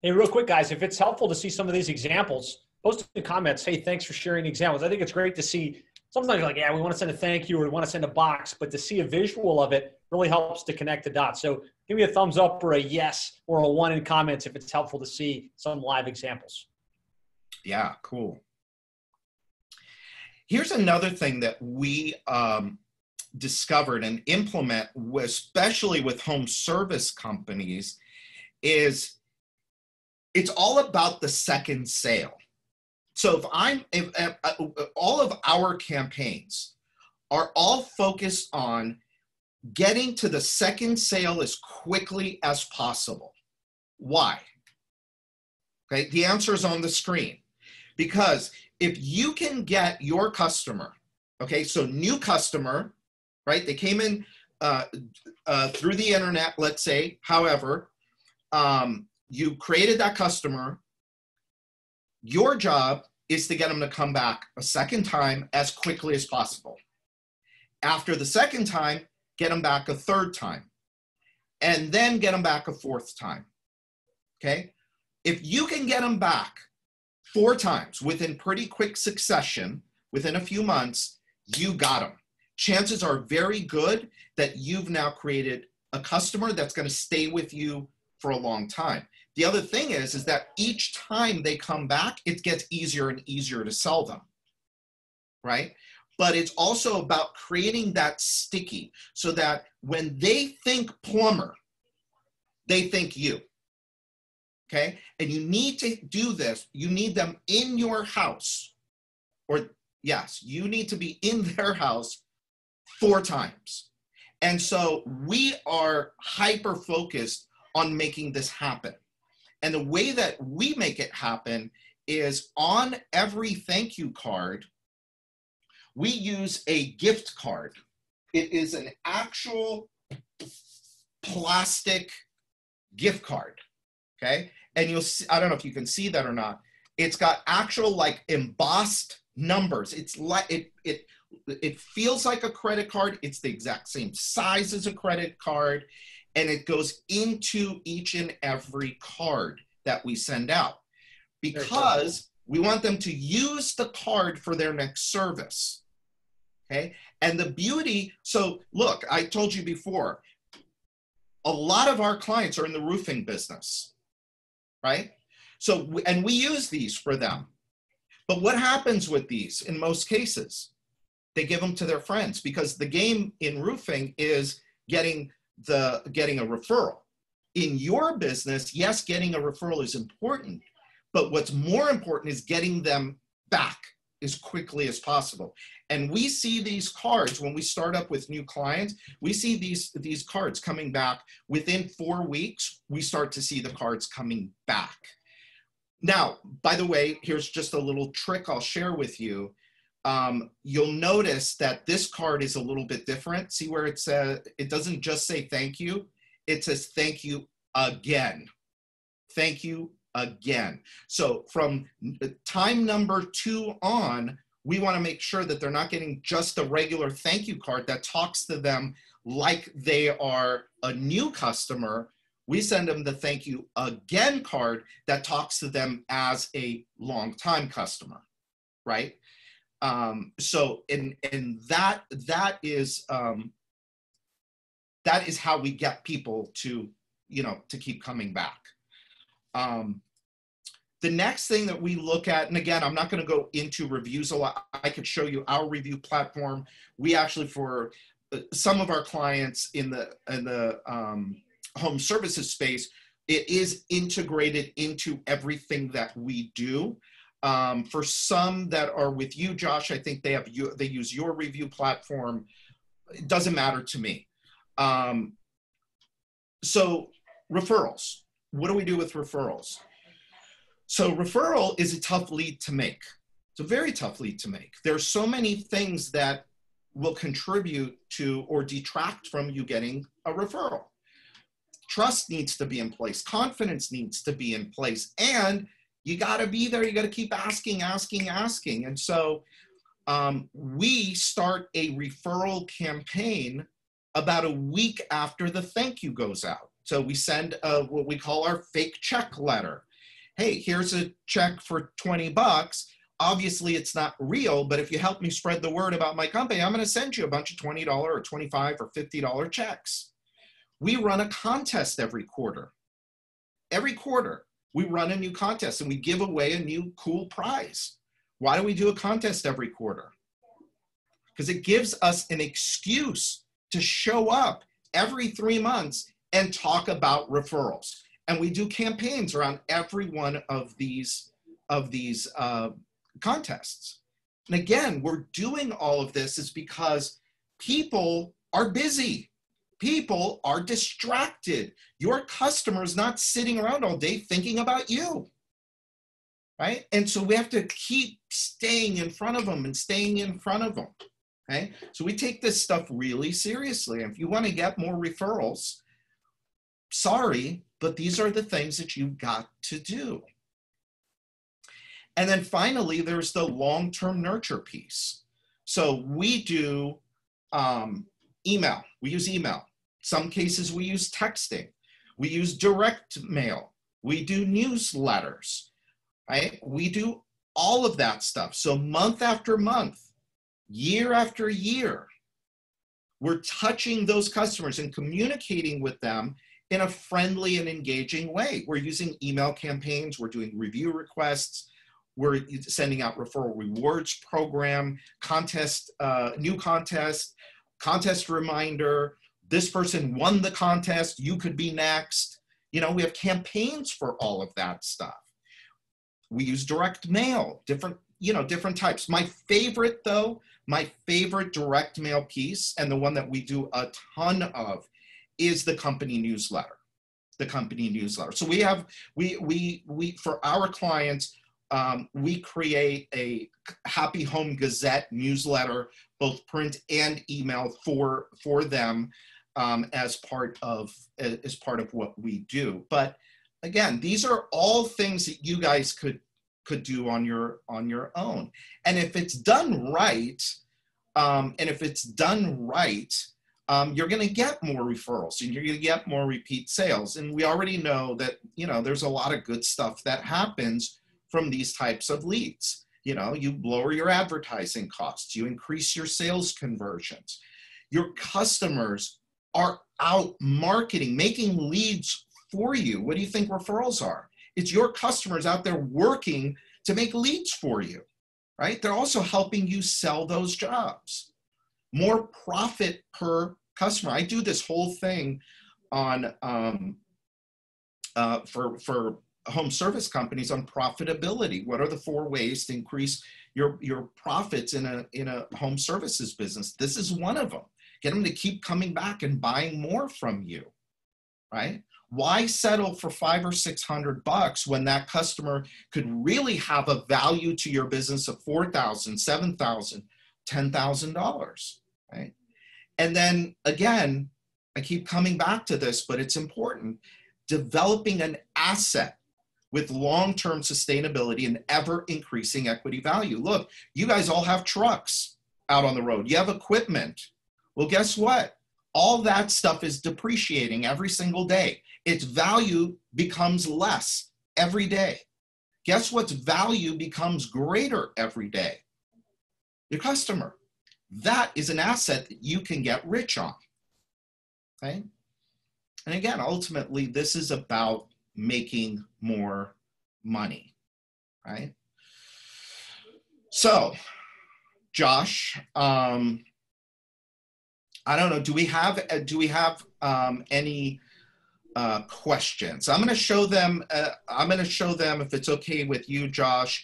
Hey, real quick, guys, if it's helpful to see some of these examples, post in the comments, hey, thanks for sharing examples. I think it's great to see. Sometimes you're like, yeah, we want to send a thank you or we want to send a box, but to see a visual of it really helps to connect the dots. So give me a thumbs up or a yes or a one in comments if it's helpful to see some live examples. Yeah, cool. Here's another thing that we um, discovered and implement, especially with home service companies, is it's all about the second sale. So if I'm, if, if, if all of our campaigns are all focused on getting to the second sale as quickly as possible. Why? Okay, the answer is on the screen. Because if you can get your customer, okay, so new customer, right, they came in uh, uh, through the internet, let's say, however, Um, you created that customer, your job is to get them to come back a second time as quickly as possible. After the second time, get them back a third time, and then get them back a fourth time, okay? If you can get them back four times within pretty quick succession, within a few months, you got them. Chances are very good that you've now created a customer that's going to stay with you for a long time. The other thing is, is that each time they come back, it gets easier and easier to sell them, right? But it's also about creating that sticky so that when they think plumber, they think you, okay? And you need to do this. You need them in your house, or yes, you need to be in their house four times. And so we are hyper-focused on making this happen. And the way that we make it happen is on every thank you card, we use a gift card. It is an actual plastic gift card, okay? And you'll see, I don't know if you can see that or not, it's got actual like embossed numbers. It's like, it, it, it feels like a credit card. It's the exact same size as a credit card. And it goes into each and every card that we send out because we want them to use the card for their next service, okay? And the beauty, so look, I told you before, a lot of our clients are in the roofing business, right? So, and we use these for them. But what happens with these in most cases? They give them to their friends because the game in roofing is getting the getting a referral. in your business, yes, getting a referral is important, but what's more important is getting them back as quickly as possible. And we see these cards when we start up with new clients, we see these, these cards coming back within four weeks, we start to see the cards coming back. Now, by the way, here's just a little trick I'll share with you. Um, you'll notice that this card is a little bit different. See where it says, it doesn't just say thank you, it says thank you again. Thank you again. So from time number two on, we want to make sure that they're not getting just a regular thank you card that talks to them like they are a new customer. We send them the thank you again card that talks to them as a longtime customer, right? Um, so, and, and that, that is, um, that is how we get people to, you know, to keep coming back. Um, the next thing that we look at, and again, I'm not going to go into reviews a lot. I could show you our review platform. We actually, for some of our clients in the, in the, um, home services space, it is integrated into everything that we do. Um, for some that are with you, Josh, I think they have you, they use your review platform. It doesn't matter to me. Um, so referrals, what do we do with referrals? So referral is a tough lead to make. It's a very tough lead to make. There are so many things that will contribute to or detract from you getting a referral. Trust needs to be in place. Confidence needs to be in place. And you got to be there. You got to keep asking, asking, asking. And so um, we start a referral campaign about a week after the thank you goes out. So we send a, what we call our fake check letter. Hey, here's a check for twenty bucks. Obviously, it's not real, but if you help me spread the word about my company, I'm going to send you a bunch of twenty dollars or twenty-five dollars or fifty dollars checks. We run a contest every quarter. Every quarter, we run a new contest and we give away a new cool prize. Why do we do a contest every quarter? Because it gives us an excuse to show up every three months and talk about referrals. And we do campaigns around every one of these, of these uh, contests. And again, we're doing all of this is because people are busy. People are distracted. Your customer is not sitting around all day thinking about you, right? And so we have to keep staying in front of them and staying in front of them, okay? So we take this stuff really seriously. And if you want to get more referrals, sorry, but these are the things that you've got to do. And then finally, there's the long-term nurture piece. So we do um, email. We use email. Some cases we use texting, we use direct mail, we do newsletters, right? We do all of that stuff. So month after month, year after year, we're touching those customers and communicating with them in a friendly and engaging way. We're using email campaigns, we're doing review requests, we're sending out referral rewards program, contest, uh, new contest, contest reminder, this person won the contest, you could be next. You know, we have campaigns for all of that stuff. We use direct mail, different, you know, different types. My favorite though, my favorite direct mail piece and the one that we do a ton of is the company newsletter, the company newsletter. So we have, we, we, we for our clients, Um, we create a Happy Home Gazette newsletter, both print and email for, for them um, as, part of, as part of what we do. But again, these are all things that you guys could, could do on your, on your own. And if it's done right, um, and if it's done right, Um, you're going to get more referrals and you're going to get more repeat sales. And we already know that, you know, there's a lot of good stuff that happens from these types of leads. You know, you lower your advertising costs, you increase your sales conversions. Your customers are out marketing, making leads for you. What do you think referrals are? It's your customers out there working to make leads for you, right? They're also helping you sell those jobs. More profit per customer. I do this whole thing on, um, uh, for, for home service companies on profitability. What are the four ways to increase your, your profits in a, in a home services business? This is one of them. Get them to keep coming back and buying more from you, right? Why settle for five or six hundred bucks when that customer could really have a value to your business of four thousand dollars, seven thousand dollars, ten thousand dollars, right? And then again, I keep coming back to this, but it's important, developing an asset with long-term sustainability and ever-increasing equity value. Look, you guys all have trucks out on the road. You have equipment. Well, guess what? All that stuff is depreciating every single day. Its value becomes less every day. Guess what's value becomes greater every day? Your customer. That is an asset that you can get rich on. Okay? And again, ultimately, this is about making more money, right? So, Josh, um, I don't know. Do we have do we have um, any uh, questions? I'm going to show them. Uh, I'm going to show them if it's okay with you, Josh.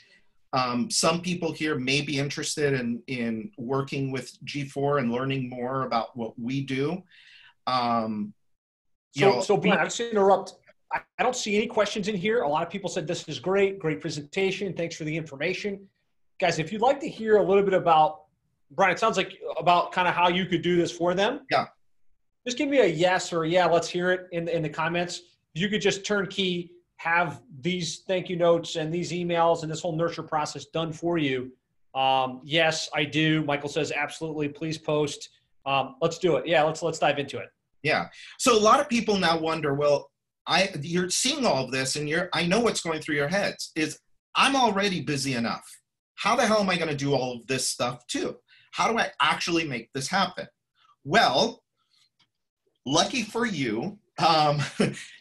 Um, some people here may be interested in in working with G four and learning more about what we do. Um, you so, know, so Brian, I'm just going to interrupt. I, I don't see any questions in here. A lot of people said this is great, great presentation. Thanks for the information, guys. If you'd like to hear a little bit about Brian, it sounds like about kind of how you could do this for them. Yeah. Just give me a yes or a yeah, let's hear it in the, in the comments. You could just turnkey, have these thank you notes and these emails and this whole nurture process done for you. Um, yes, I do. Michael says, absolutely. Please post. Um, let's do it. Yeah, let's, let's dive into it. Yeah. So a lot of people now wonder, well, I, you're seeing all of this and you're, I know what's going through your heads is I'm already busy enough. How the hell am I going to do all of this stuff too? How do I actually make this happen? Well, lucky for you, um,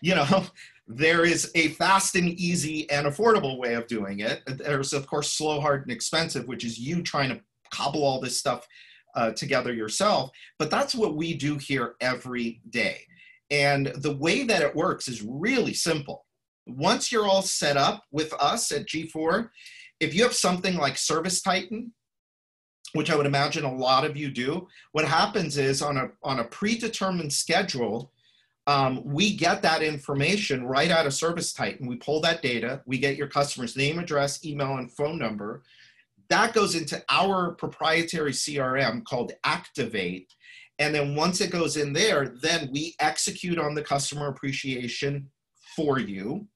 you know, there is a fast and easy and affordable way of doing it. There's, of course, slow, hard, and expensive, which is you trying to cobble all this stuff uh, together yourself. But that's what we do here every day. And the way that it works is really simple. Once you're all set up with us at G four, if you have something like Service Titan, which I would imagine a lot of you do, what happens is on a, on a predetermined schedule, um, we get that information right out of Service Titan. We pull that data, we get your customer's name, address, email, and phone number. That goes into our proprietary C R M called Activate. And then once it goes in there, then we execute on the customer appreciation for you.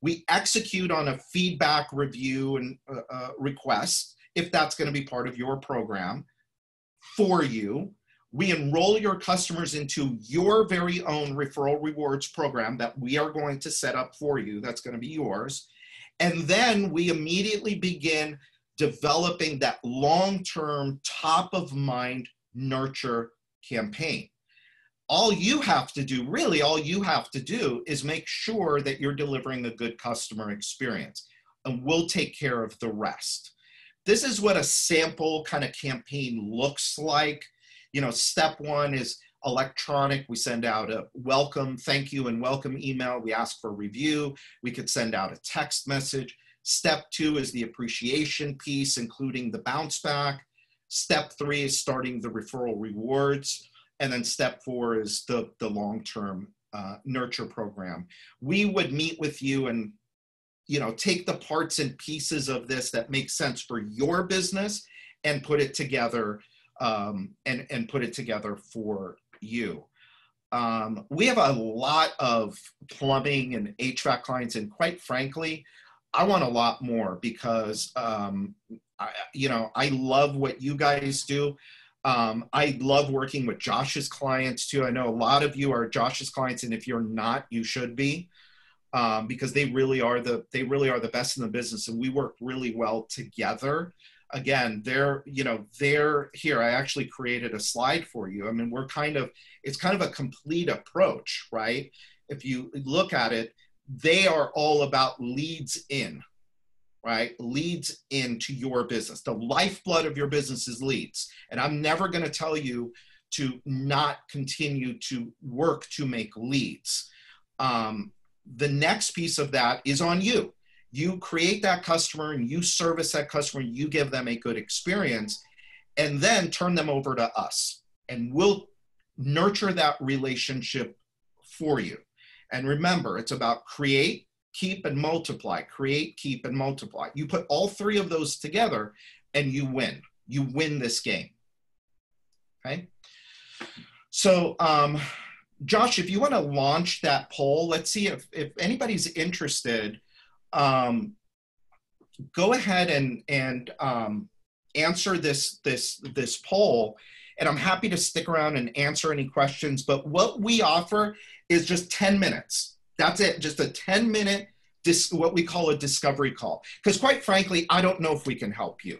We execute on a feedback review and uh, uh, request, if that's going to be part of your program for you. We enroll your customers into your very own referral rewards program that we are going to set up for you. That's going to be yours. And then we immediately begin developing that long-term top of mind nurture campaign. All you have to do, really all you have to do is make sure that you're delivering a good customer experience, and we'll take care of the rest. This is what a sample kind of campaign looks like. You know, step one is electronic. We send out a welcome, thank you, and welcome email. We ask for review. We could send out a text message. Step two is the appreciation piece, including the bounce back. Step three is starting the referral rewards. And then step four is the, the long-term uh, nurture program. We would meet with you and you know, take the parts and pieces of this that make sense for your business and put it together um, and, and put it together for you. Um, we have a lot of plumbing and H V A C clients, and quite frankly, I want a lot more because, um, I, you know, I love what you guys do. Um, I love working with Josh's clients too. I know a lot of you are Josh's clients, and if you're not, you should be. Um, because they really are the they really are the best in the business, and we work really well together. Again, they're you know they're here. I actually created a slide for you. I mean, we're kind of it's kind of a complete approach, right? If you look at it, they are all about leads in, right? Leads into your business. The lifeblood of your business is leads, and I'm never going to tell you to not continue to work to make leads. Um, the next piece of that is on you. You create that customer and you service that customer, you give them a good experience, and then turn them over to us. And we'll nurture that relationship for you. And remember, it's about create, keep, and multiply. Create, keep, and multiply. You put all three of those together and you win. You win this game. Okay? So, um, Josh, if you want to launch that poll, let's see if, if anybody's interested. Um, go ahead and, and um, answer this, this, this poll. And I'm happy to stick around and answer any questions. But what we offer is just ten minutes. That's it. Just a ten minute, dis what we call a discovery call. Because quite frankly, I don't know if we can help you.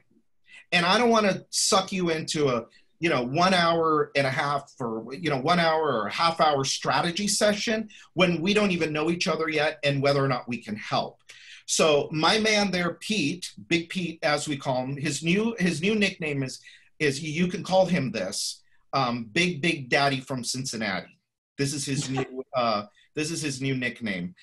And I don't want to suck you into a, you know, one hour and a half or, you know, one hour or a half hour strategy session when we don't even know each other yet and whether or not we can help. So my man there, Pete, Big Pete, as we call him, his new, his new nickname is, is you can call him this, um, Big, Big Daddy from Cincinnati. This is his new, uh, this is his new nickname.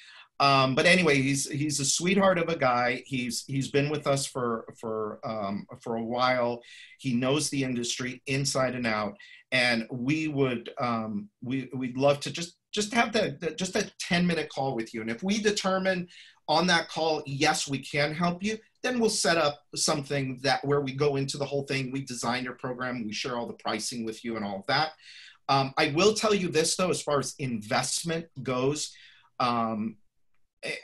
Um, but anyway, he's, he's a sweetheart of a guy. He's, he's been with us for, for, um, for a while. He knows the industry inside and out. And we would, um, we, we'd love to just, just have that, that just a ten minute call with you. And if we determine on that call, yes, we can help you, then we'll set up something that where we go into the whole thing, we design your program, we share all the pricing with you and all of that. Um, I will tell you this though, as far as investment goes, um,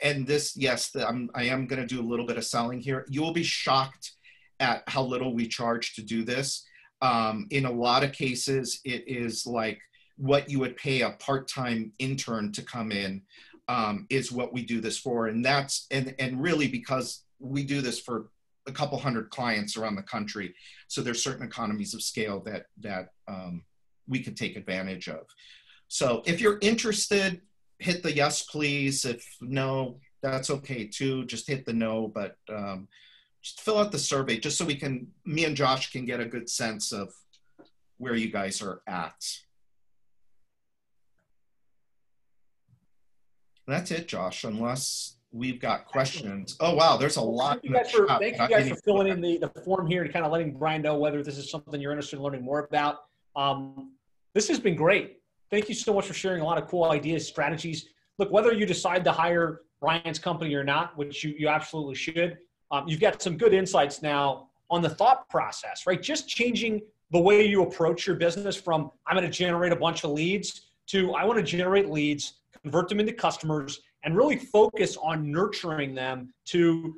and this, yes, I'm, I am going to do a little bit of selling here. You will be shocked at how little we charge to do this. Um, in a lot of cases, it is like what you would pay a part-time intern to come in um, is what we do this for. And that's, and, and really because we do this for a couple hundred clients around the country. So there's certain economies of scale that, that um, we could take advantage of. So if you're interested, hit the yes, please. If no, that's okay too. Just hit the no, but um, just fill out the survey just so we can, me and Josh can get a good sense of where you guys are at. That's it, Josh, unless we've got questions. Oh, wow, there's a lot. Thank you guys for, thank you guys for filling in the, the form here and kind of letting Brian know whether this is something you're interested in learning more about. Um, this has been great. Thank you so much for sharing a lot of cool ideas, strategies. Look, whether you decide to hire Brian's company or not, which you, you absolutely should, um, you've got some good insights now on the thought process, right? Just changing the way you approach your business from I'm going to generate a bunch of leads to I want to generate leads, convert them into customers, and really focus on nurturing them to,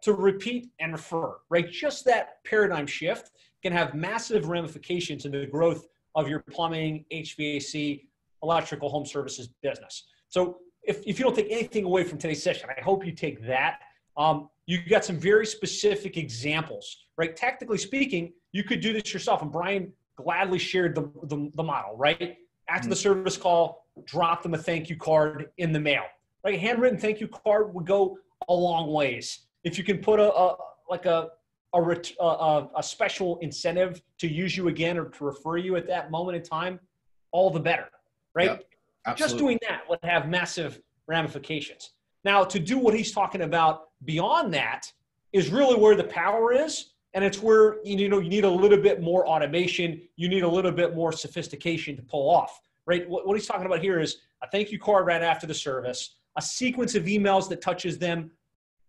to repeat and refer, right? Just that paradigm shift can have massive ramifications into the growth of your plumbing, H V A C, electrical home services business. So if, if you don't take anything away from today's session, I hope you take that. Um, you got some very specific examples, right? Tactically speaking, you could do this yourself. And Brian gladly shared the, the, the model, right? After the service call, drop them a thank you card in the mail, right? A handwritten thank you card would go a long ways. If you can put a, a like a, A, a, a special incentive to use you again or to refer you at that moment in time, all the better, right? Yeah, just doing that would have massive ramifications. Now, to do what he's talking about beyond that is really where the power is, and it's where you know you need a little bit more automation, you need a little bit more sophistication to pull off, right? What, what he's talking about here is a thank you card right after the service, a sequence of emails that touches them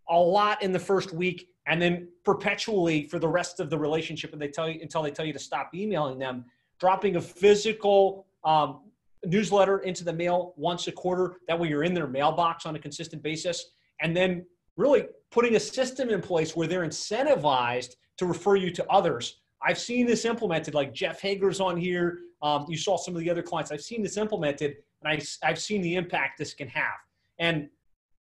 a lot in the first week, and then perpetually for the rest of the relationship and they tell you, until they tell you to stop emailing them, dropping a physical um, newsletter into the mail once a quarter. That way you're in their mailbox on a consistent basis. And then really putting a system in place where they're incentivized to refer you to others. I've seen this implemented, like Jeff Hager's on here. Um, you saw some of the other clients. I've seen this implemented and I, I've seen the impact this can have. And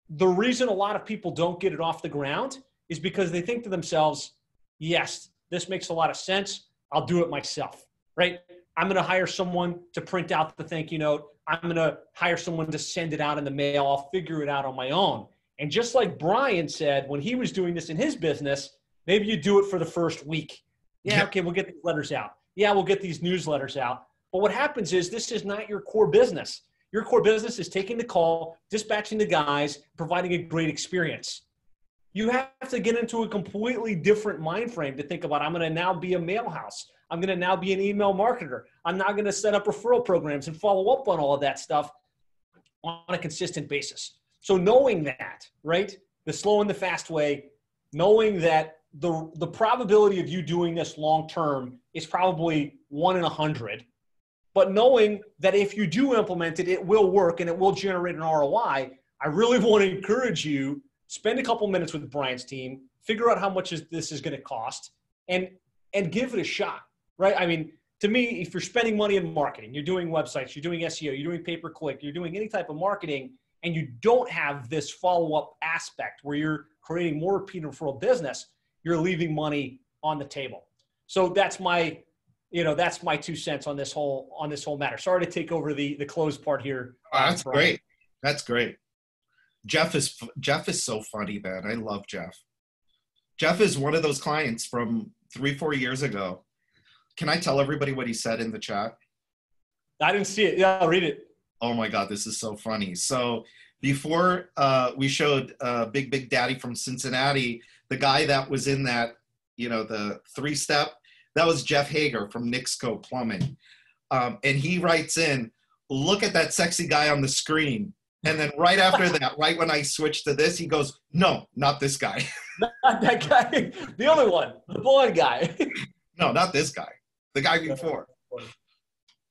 the reason a lot of people don't get it off the ground is because they think to themselves, yes, this makes a lot of sense. I'll do it myself, right? I'm going to hire someone to print out the thank you note. I'm going to hire someone to send it out in the mail. I'll figure it out on my own. And just like Brian said, when he was doing this in his business, maybe you do it for the first week. Yeah, okay, we'll get these letters out. Yeah, we'll get these newsletters out. But what happens is this is not your core business. Your core business is taking the call, dispatching the guys, providing a great experience. You have to get into a completely different mind frame to think about, I'm going to now be a mail house. I'm going to now be an email marketer. I'm not going to set up referral programs and follow up on all of that stuff on a consistent basis. So knowing that, right, the slow and the fast way, knowing that the, the probability of you doing this long-term is probably one in a hundred, but knowing that if you do implement it, it will work and it will generate an R O I. I really want to encourage you, spend a couple minutes with Brian's team, figure out how much is, this is going to cost, and, and give it a shot, right? I mean, to me, if you're spending money in marketing, you're doing websites, you're doing S E O, you're doing pay-per-click, you're doing any type of marketing, and you don't have this follow-up aspect where you're creating more repeat referral business, you're leaving money on the table. So that's my, you know, that's my two cents on this whole, on this whole matter. Sorry to take over the, the closed part here. Oh, that's Brian. Great. That's great. Jeff is, Jeff is so funny, man. I love Jeff. Jeff is one of those clients from three, four years ago. Can I tell everybody what he said in the chat? I didn't see it. Yeah, I'll read it. Oh my God, this is so funny. So before uh, we showed uh, Big Big Daddy from Cincinnati, the guy that was in that, you know, the three-step, that was Jeff Hager from Nixco Plumbing. Um, and he writes in, look at that sexy guy on the screen. And then right after that, right when I switch to this, he goes, no, not this guy. Not that guy. The other one, the blonde guy. No, not this guy. The guy before.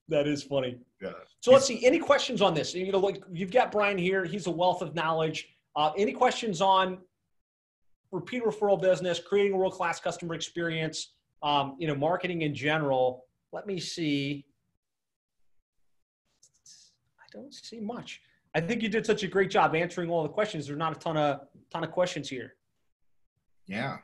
That is funny. Yeah. So let's see, any questions on this? You know, like you've got Brian here. He's a wealth of knowledge. Uh, any questions on repeat referral business, creating a world-class customer experience, um, you know, marketing in general? Let me see. I don't see much. I think you did such a great job answering all the questions. There's not a ton of ton of questions here. Yeah.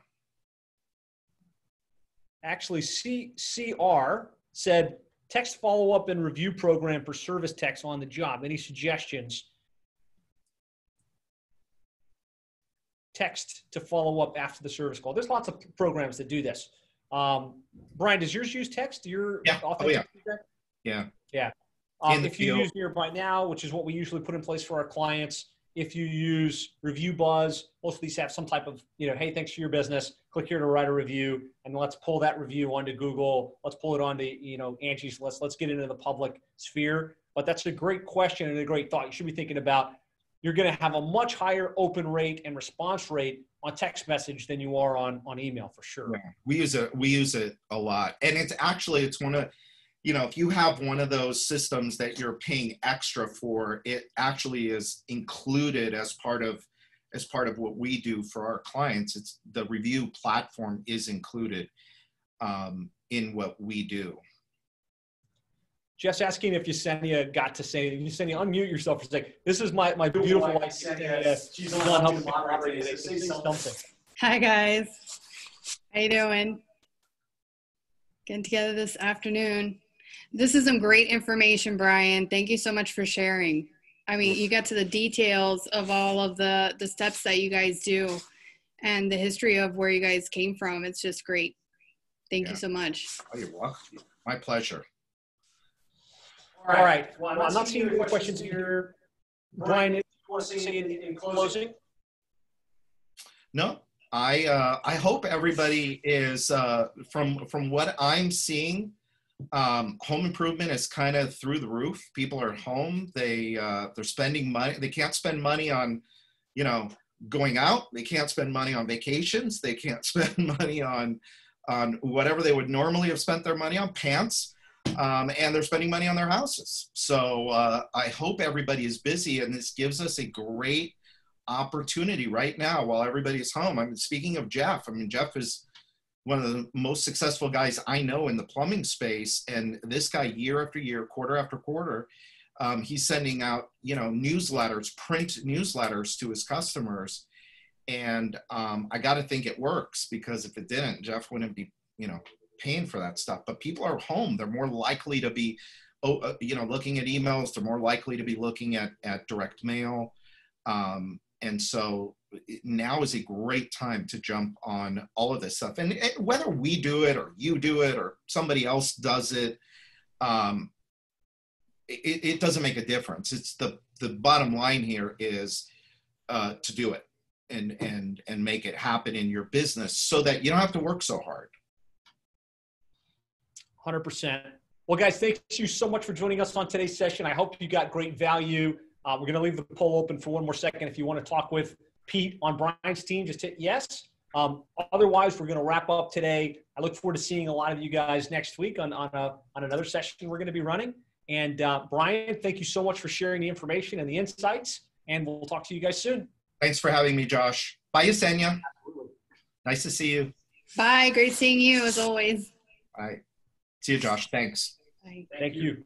Actually, C C R said text follow-up and review program for service techs on the job. Any suggestions? Text to follow up after the service call. There's lots of programs that do this. Um, Brian, does yours use text? Your yeah. Oh, yeah. Yeah. Yeah. Um, if you use Here by Now, which is what we usually put in place for our clients, if you use ReviewBuzz, most of these have some type of, you know, hey, thanks for your business. Click here to write a review, and let's pull that review onto Google. Let's pull it onto, you know, Angie's List. Let's get into the public sphere. But that's a great question and a great thought. You should be thinking about, you're going to have a much higher open rate and response rate on text message than you are on, on email for sure. Yeah, we use it. We use it a lot, and it's actually it's one of. You know, if you have one of those systems that you're paying extra for, it actually is included as part of as part of what we do for our clients. It's the review platform is included um, in what we do. Jeff's asking if Yesenia got to say anything. Yesenia, unmute yourself for a second. This is my, my beautiful wife. wife Yesenia. Yes. She's on helping me say something. Hi guys, how you doing? Getting together this afternoon. This is some great information, Brian. Thank you so much for sharing. I mean, you got to the details of all of the, the steps that you guys do and the history of where you guys came from. It's just great. Thank yeah. you so much. Oh, you're welcome. My pleasure. All right. All right. Well, I'm not, not seeing any questions, questions here. Brian, do you want to say anything in closing? No. I, uh, I hope everybody is, uh, from, from what I'm seeing, um, home improvement is kind of through the roof. People are at home. They, uh, they're spending money. They can't spend money on, you know, going out. They can't spend money on vacations. They can't spend money on, on whatever they would normally have spent their money on, pants. Um, and they're spending money on their houses. So uh, I hope everybody is busy, and this gives us a great opportunity right now while everybody's home. I mean, speaking of Jeff, I mean, Jeff is one of the most successful guys I know in the plumbing space. And this guy, year after year, quarter after quarter, um, he's sending out, you know, newsletters, print newsletters to his customers. And um, I got to think it works, because if it didn't, Jeff wouldn't be, you know, paying for that stuff. But people are home. They're more likely to be, oh, you know, looking at emails. They're more likely to be looking at, at direct mail. Um, And so now is a great time to jump on all of this stuff. And whether we do it or you do it or somebody else does it, um, it, it doesn't make a difference. It's the, the bottom line here is uh, to do it and, and, and make it happen in your business so that you don't have to work so hard. one hundred percent. Well, guys, thank you so much for joining us on today's session. I hope you got great value. Uh, we're going to leave the poll open for one more second. If you want to talk with Pete on Brian's team, just hit yes. Um, otherwise, we're going to wrap up today. I look forward to seeing a lot of you guys next week on, on, a, on another session we're going to be running. And uh, Brian, thank you so much for sharing the information and the insights. And we'll talk to you guys soon. Thanks for having me, Josh. Bye, Yesenia. Absolutely. Nice to see you. Bye. Great seeing you as always. All right. See you, Josh. Thanks. Bye. Thank you.